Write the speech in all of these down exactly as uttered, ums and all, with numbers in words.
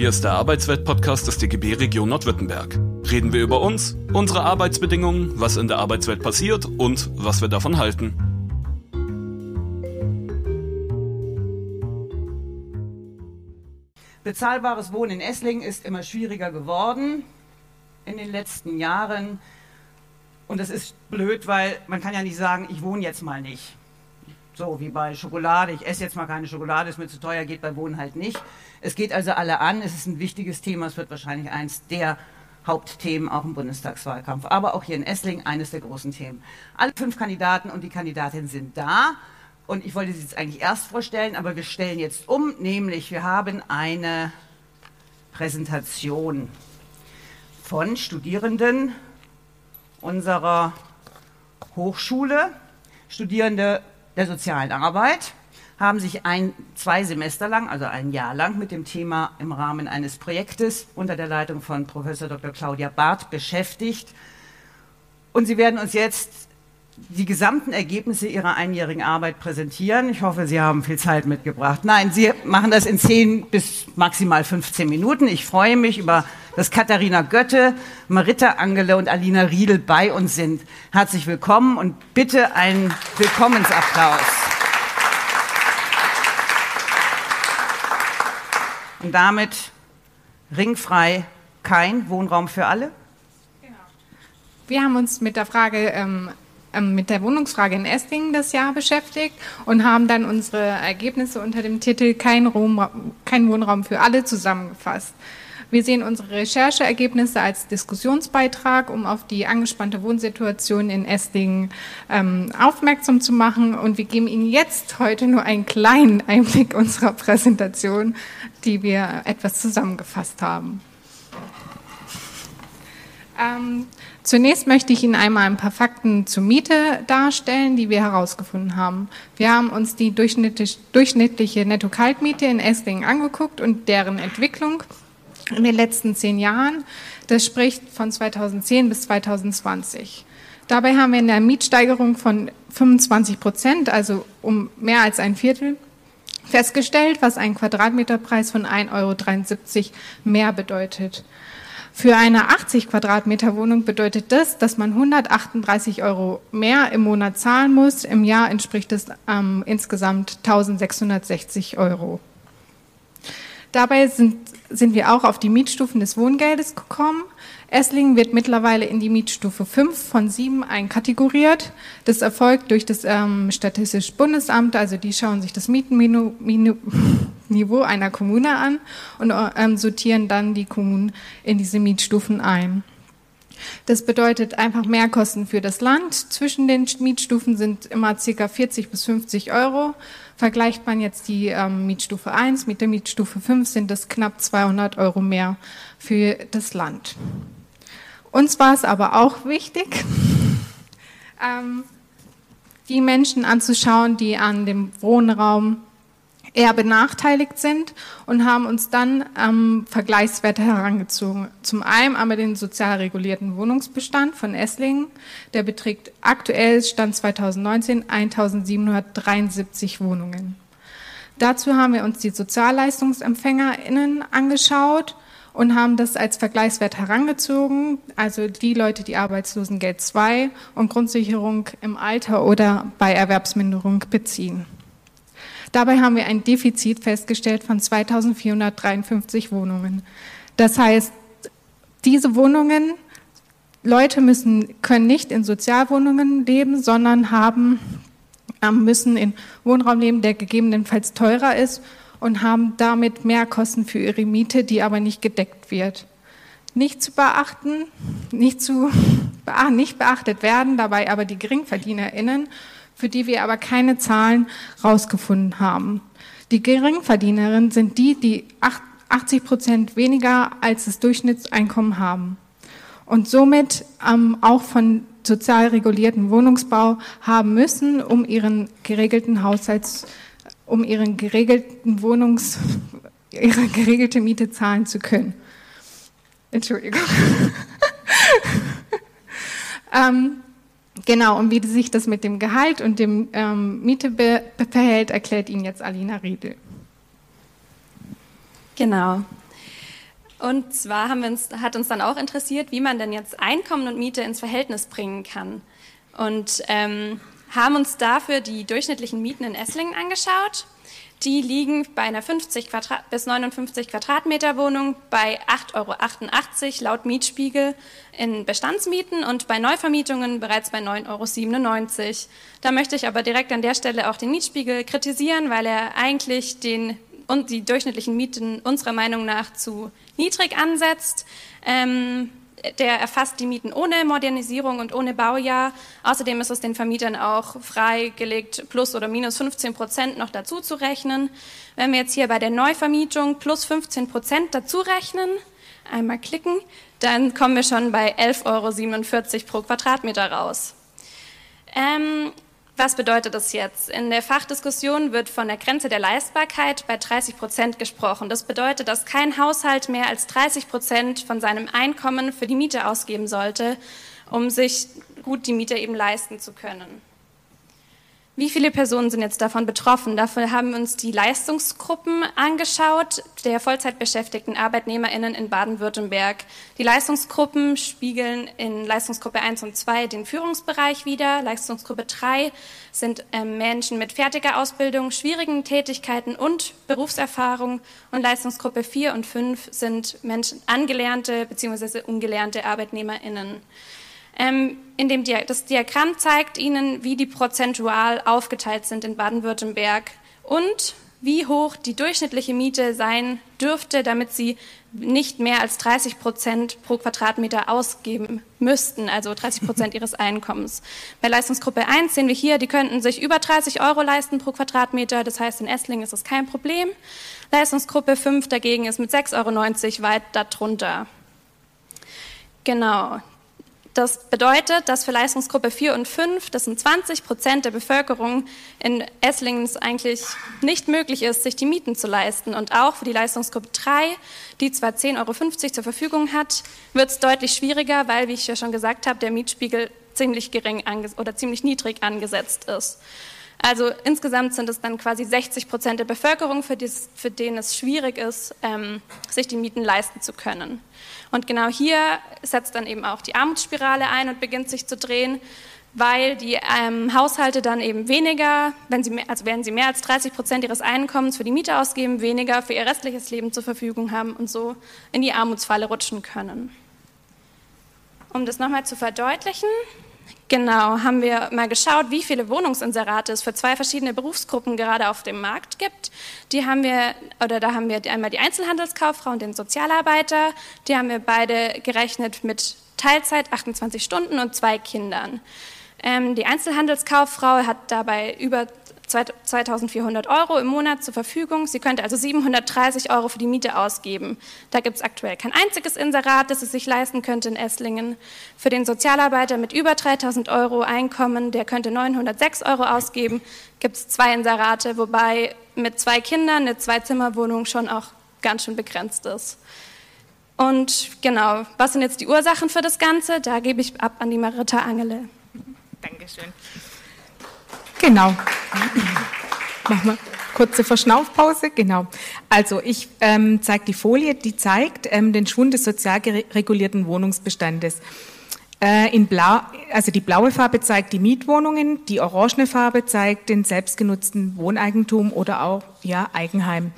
Hier ist der Arbeitswelt-Podcast des D G B Region Nordwürttemberg. Reden wir über uns, unsere Arbeitsbedingungen, was in der Arbeitswelt passiert und was wir davon halten. Bezahlbares Wohnen in Esslingen ist immer schwieriger geworden in den letzten Jahren. Und das ist blöd, weil man kann ja nicht sagen, ich wohne jetzt mal nicht. So wie bei Schokolade, ich esse jetzt mal keine Schokolade, ist mir zu teuer, geht bei Wohnen halt nicht. Es geht also alle an, es ist ein wichtiges Thema, es wird wahrscheinlich eins der Hauptthemen auch im Bundestagswahlkampf. Aber auch hier in Esslingen eines der großen Themen. Alle fünf Kandidaten und die Kandidatin sind da. Und ich wollte sie jetzt eigentlich erst vorstellen, aber wir stellen jetzt um, nämlich wir haben eine Präsentation von Studierenden unserer Hochschule. Studierende der sozialen Arbeit haben sich ein, zwei Semester lang, also ein Jahr lang, mit dem Thema im Rahmen eines Projektes unter der Leitung von Professor Doktor Claudia Barth beschäftigt. Und sie werden uns jetzt die gesamten Ergebnisse ihrer einjährigen Arbeit präsentieren. Ich hoffe, Sie haben viel Zeit mitgebracht. Nein, Sie machen das in zehn bis maximal fünfzehn Minuten. Ich freue mich über, dass Katharina Götte, Maritta Angele und Alina Riedel bei uns sind. Herzlich willkommen und bitte einen Willkommensapplaus. Und damit ringfrei kein Wohnraum für alle? Genau. Wir haben uns mit der Frage ähm mit der Wohnungsfrage in Esslingen das Jahr beschäftigt und haben dann unsere Ergebnisse unter dem Titel Kein, Rom, kein Wohnraum für alle zusammengefasst. Wir sehen unsere Rechercheergebnisse als Diskussionsbeitrag, um auf die angespannte Wohnsituation in Esslingen ähm, aufmerksam zu machen. Und wir geben Ihnen jetzt heute nur einen kleinen Einblick unserer Präsentation, die wir etwas zusammengefasst haben. Ähm, Zunächst möchte ich Ihnen einmal ein paar Fakten zur Miete darstellen, die wir herausgefunden haben. Wir haben uns die durchschnittliche Netto-Kaltmiete in Esslingen angeguckt und deren Entwicklung in den letzten zehn Jahren. Das spricht von zweitausendzehn bis zweitausendzwanzig. Dabei haben wir eine Mietsteigerung von fünfundzwanzig Prozent, also um mehr als ein Viertel, festgestellt, was einen Quadratmeterpreis von ein Euro dreiundsiebzig mehr bedeutet. Für eine achtzig Quadratmeter Wohnung bedeutet das, dass man hundertachtunddreißig Euro mehr im Monat zahlen muss. Im Jahr entspricht es ähm, insgesamt eintausendsechshundertsechzig Euro. Dabei sind, sind wir auch auf die Mietstufen des Wohngeldes gekommen. Esslingen wird mittlerweile in die Mietstufe fünf von sieben einkategoriert. Das erfolgt durch das ähm, Statistische Bundesamt, also die schauen sich das Mietenmenü Niveau einer Kommune an und ähm, sortieren dann die Kommunen in diese Mietstufen ein. Das bedeutet einfach Mehrkosten für das Land. Zwischen den Mietstufen sind immer ca. vierzig bis fünfzig Euro. Vergleicht man jetzt die ähm, Mietstufe eins mit der Mietstufe fünf, sind das knapp zweihundert Euro mehr für das Land. Uns war es aber auch wichtig, ähm, die Menschen anzuschauen, die an dem Wohnraum eher benachteiligt sind, und haben uns dann ähm, Vergleichswerte herangezogen. Zum einen einmal den sozial regulierten Wohnungsbestand von Esslingen. Der beträgt aktuell, Stand zweitausendneunzehn, eintausendsiebenhundertdreiundsiebzig Wohnungen. Dazu haben wir uns die SozialleistungsempfängerInnen angeschaut und haben das als Vergleichswert herangezogen, also die Leute, die Arbeitslosengeld zwei und Grundsicherung im Alter oder bei Erwerbsminderung beziehen. Dabei haben wir ein Defizit festgestellt von zweitausendvierhundertdreiundfünfzig Wohnungen. Das heißt, diese Wohnungen, Leute müssen, können nicht in Sozialwohnungen leben, sondern haben, müssen in Wohnraum leben, der gegebenenfalls teurer ist, und haben damit mehr Kosten für ihre Miete, die aber nicht gedeckt wird. Nicht zu beachten, nicht zu, nicht beachtet werden, dabei aber die GeringverdienerInnen, für die wir aber keine Zahlen rausgefunden haben. Die Geringverdienerinnen sind die, die achtzig Prozent weniger als das Durchschnittseinkommen haben. Und somit ähm, auch von sozial regulierten Wohnungsbau haben müssen, um ihren geregelten Haushalts, um ihren geregelten Wohnungs, ihre geregelte Miete zahlen zu können. Entschuldigung. ähm, Genau, und wie sich das mit dem Gehalt und dem ähm, Miete be- verhält, erklärt Ihnen jetzt Alina Riedel. Genau. Und zwar haben wir uns, hat uns dann auch interessiert, wie man denn jetzt Einkommen und Miete ins Verhältnis bringen kann. Und ähm, haben uns dafür die durchschnittlichen Mieten in Esslingen angeschaut. Die liegen bei einer fünfzig bis neunundfünfzig Quadratmeter Wohnung bei acht Euro achtundachtzig laut Mietspiegel in Bestandsmieten und bei Neuvermietungen bereits bei neun Euro siebenundneunzig. Da möchte ich aber direkt an der Stelle auch den Mietspiegel kritisieren, weil er eigentlich den, und die durchschnittlichen Mieten unserer Meinung nach zu niedrig ansetzt. Ähm, Der erfasst die Mieten ohne Modernisierung und ohne Baujahr. Außerdem ist es den Vermietern auch freigelegt, plus oder minus fünfzehn Prozent noch dazu zu rechnen. Wenn wir jetzt hier bei der Neuvermietung plus fünfzehn Prozent dazu rechnen, einmal klicken, dann kommen wir schon bei elf Euro siebenundvierzig pro Quadratmeter raus. Ähm, was bedeutet das jetzt? In der Fachdiskussion wird von der Grenze der Leistbarkeit bei dreißig Prozent gesprochen. Das bedeutet, dass kein Haushalt mehr als dreißig Prozent von seinem Einkommen für die Miete ausgeben sollte, um sich gut die Miete eben leisten zu können. Wie viele Personen sind jetzt davon betroffen? Dafür haben wir uns die Leistungsgruppen angeschaut, der vollzeitbeschäftigten ArbeitnehmerInnen in Baden-Württemberg. Die Leistungsgruppen spiegeln in Leistungsgruppe eins und zwei den Führungsbereich wider. Leistungsgruppe drei sind äh, Menschen mit fertiger Ausbildung, schwierigen Tätigkeiten und Berufserfahrung. Und Leistungsgruppe vier und fünf sind Menschen, angelernte bzw. ungelernte ArbeitnehmerInnen. Ähm, in dem Dia- das Diagramm zeigt Ihnen, wie die prozentual aufgeteilt sind in Baden-Württemberg und wie hoch die durchschnittliche Miete sein dürfte, damit Sie nicht mehr als dreißig Prozent pro Quadratmeter ausgeben müssten, also dreißig Prozent Ihres Einkommens. Bei Leistungsgruppe eins sehen wir hier, die könnten sich über dreißig Euro leisten pro Quadratmeter, das heißt in Esslingen ist das kein Problem. Leistungsgruppe fünf dagegen ist mit sechs Euro neunzig weit darunter. Genau. Das bedeutet, dass für Leistungsgruppe vier und fünf, das sind zwanzig Prozent der Bevölkerung in Esslingen, es eigentlich nicht möglich ist, sich die Mieten zu leisten. Und auch für die Leistungsgruppe drei, die zwar zehn Euro fünfzig zur Verfügung hat, wird es deutlich schwieriger, weil, wie ich ja schon gesagt habe, der Mietspiegel ziemlich gering anges- oder ziemlich niedrig angesetzt ist. Also insgesamt sind es dann quasi sechzig Prozent der Bevölkerung, für, die, für denen es schwierig ist, ähm, sich die Mieten leisten zu können. Und genau hier setzt dann eben auch die Armutsspirale ein und beginnt sich zu drehen, weil die ähm, Haushalte dann eben weniger, wenn sie mehr, also wenn sie mehr als dreißig Prozent ihres Einkommens für die Miete ausgeben, weniger für ihr restliches Leben zur Verfügung haben und so in die Armutsfalle rutschen können. Um das nochmal zu verdeutlichen... Genau, haben wir mal geschaut, wie viele Wohnungsinserate es für zwei verschiedene Berufsgruppen gerade auf dem Markt gibt. Die haben wir, oder da haben wir einmal die Einzelhandelskauffrau und den Sozialarbeiter. Die haben wir beide gerechnet mit Teilzeit, achtundzwanzig Stunden und zwei Kindern. Ähm, die Einzelhandelskauffrau hat dabei über zweitausendvierhundert Euro im Monat zur Verfügung. Sie könnte also siebenhundertdreißig Euro für die Miete ausgeben. Da gibt es aktuell kein einziges Inserat, das sie sich leisten könnte in Esslingen. Für den Sozialarbeiter mit über dreitausend Euro Einkommen, der könnte neunhundertsechs Euro ausgeben, gibt es zwei Inserate, wobei mit zwei Kindern eine Zwei-Zimmer-Wohnung schon auch ganz schön begrenzt ist. Und genau, was sind jetzt die Ursachen für das Ganze? Da gebe ich ab an die Maritta Angele. Dankeschön. Genau. Machen wir kurze Verschnaufpause. Genau. Also ich ähm, zeige die Folie, die zeigt ähm, den Schwund des sozial regulierten Wohnungsbestandes. Äh, in Blau, also die blaue Farbe zeigt die Mietwohnungen, die orangene Farbe zeigt den selbstgenutzten Wohneigentum oder auch ja Eigenheim.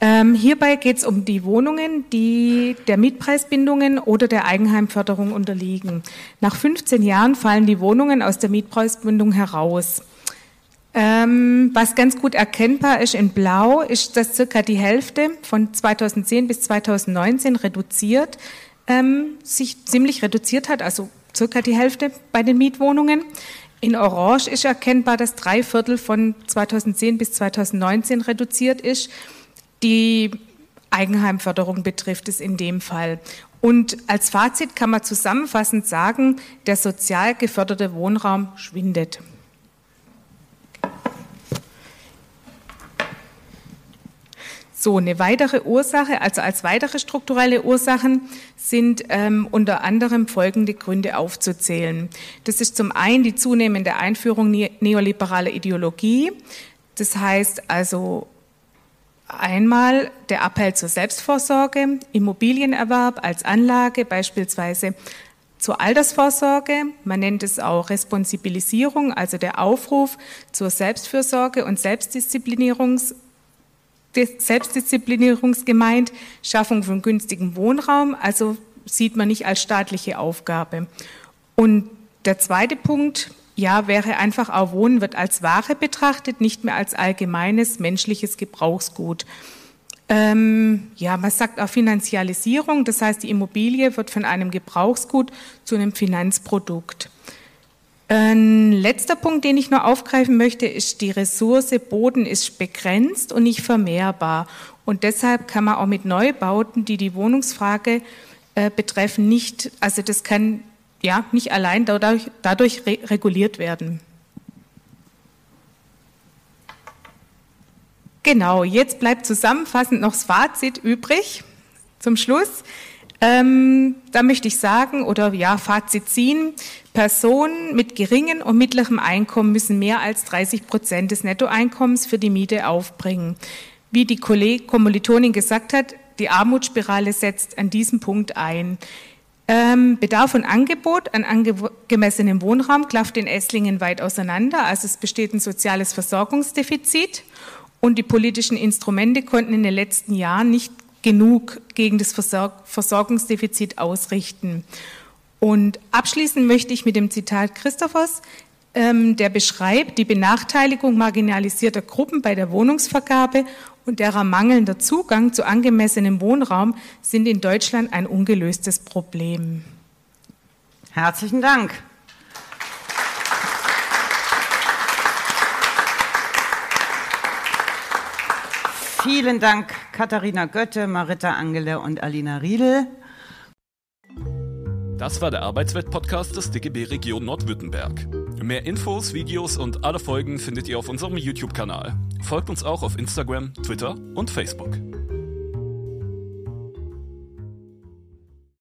Ähm, hierbei geht es um die Wohnungen, die der Mietpreisbindungen oder der Eigenheimförderung unterliegen. Nach fünfzehn Jahren fallen die Wohnungen aus der Mietpreisbindung heraus. Ähm, was ganz gut erkennbar ist in Blau, ist, dass circa die Hälfte von zweitausendzehn bis zweitausendneunzehn reduziert, ähm, sich ziemlich reduziert hat, also circa die Hälfte bei den Mietwohnungen. In Orange ist erkennbar, dass drei Viertel von zweitausendzehn bis zweitausendneunzehn reduziert ist. Die Eigenheimförderung betrifft es in dem Fall. Und als Fazit kann man zusammenfassend sagen, der sozial geförderte Wohnraum schwindet. So, eine weitere Ursache, also als weitere strukturelle Ursachen sind ähm, unter anderem folgende Gründe aufzuzählen. Das ist zum einen die zunehmende Einführung neoliberaler Ideologie. Das heißt also Einmal der Appell zur Selbstvorsorge, Immobilienerwerb als Anlage, beispielsweise zur Altersvorsorge. Man nennt es auch Responsibilisierung, also der Aufruf zur Selbstfürsorge und Selbstdisziplinierungs, Selbstdisziplinierungsgemeint, Schaffung von günstigem Wohnraum, also sieht man nicht als staatliche Aufgabe. Und der zweite Punkt, ja, wäre einfach auch, Wohnen wird als Ware betrachtet, nicht mehr als allgemeines menschliches Gebrauchsgut. Ähm, ja, man sagt auch Finanzialisierung, das heißt, die Immobilie wird von einem Gebrauchsgut zu einem Finanzprodukt. Ein letzter Punkt, den ich noch aufgreifen möchte, ist, die Ressource Boden ist begrenzt und nicht vermehrbar. Und deshalb kann man auch mit Neubauten, die die Wohnungsfrage äh, betreffen, nicht, also das kann ja nicht allein dadurch, dadurch re- reguliert werden. Genau, jetzt bleibt zusammenfassend noch das Fazit übrig zum Schluss. Ähm, da möchte ich sagen, oder ja, Fazit ziehen, Personen mit geringem und mittlerem Einkommen müssen mehr als dreißig Prozent des Nettoeinkommens für die Miete aufbringen. Wie die Kollegin Kommilitonin gesagt hat, die Armutsspirale setzt an diesem Punkt ein. Ähm, Bedarf und Angebot an angemessenem Wohnraum klafft in Esslingen weit auseinander, also es besteht ein soziales Versorgungsdefizit und die politischen Instrumente konnten in den letzten Jahren nicht genug gegen das Versorgungsdefizit ausrichten. Und abschließen möchte ich mit dem Zitat Christophers, ähm, der beschreibt die Benachteiligung marginalisierter Gruppen bei der Wohnungsvergabe und derer mangelnder Zugang zu angemessenem Wohnraum sind in Deutschland ein ungelöstes Problem. Herzlichen Dank. Vielen Dank, Katharina Götte, Maritta Angele und Alina Riedel. Das war der Arbeitswelt-Podcast des D G B Region Nordwürttemberg. Mehr Infos, Videos und alle Folgen findet ihr auf unserem YouTube-Kanal. Folgt uns auch auf Instagram, Twitter und Facebook.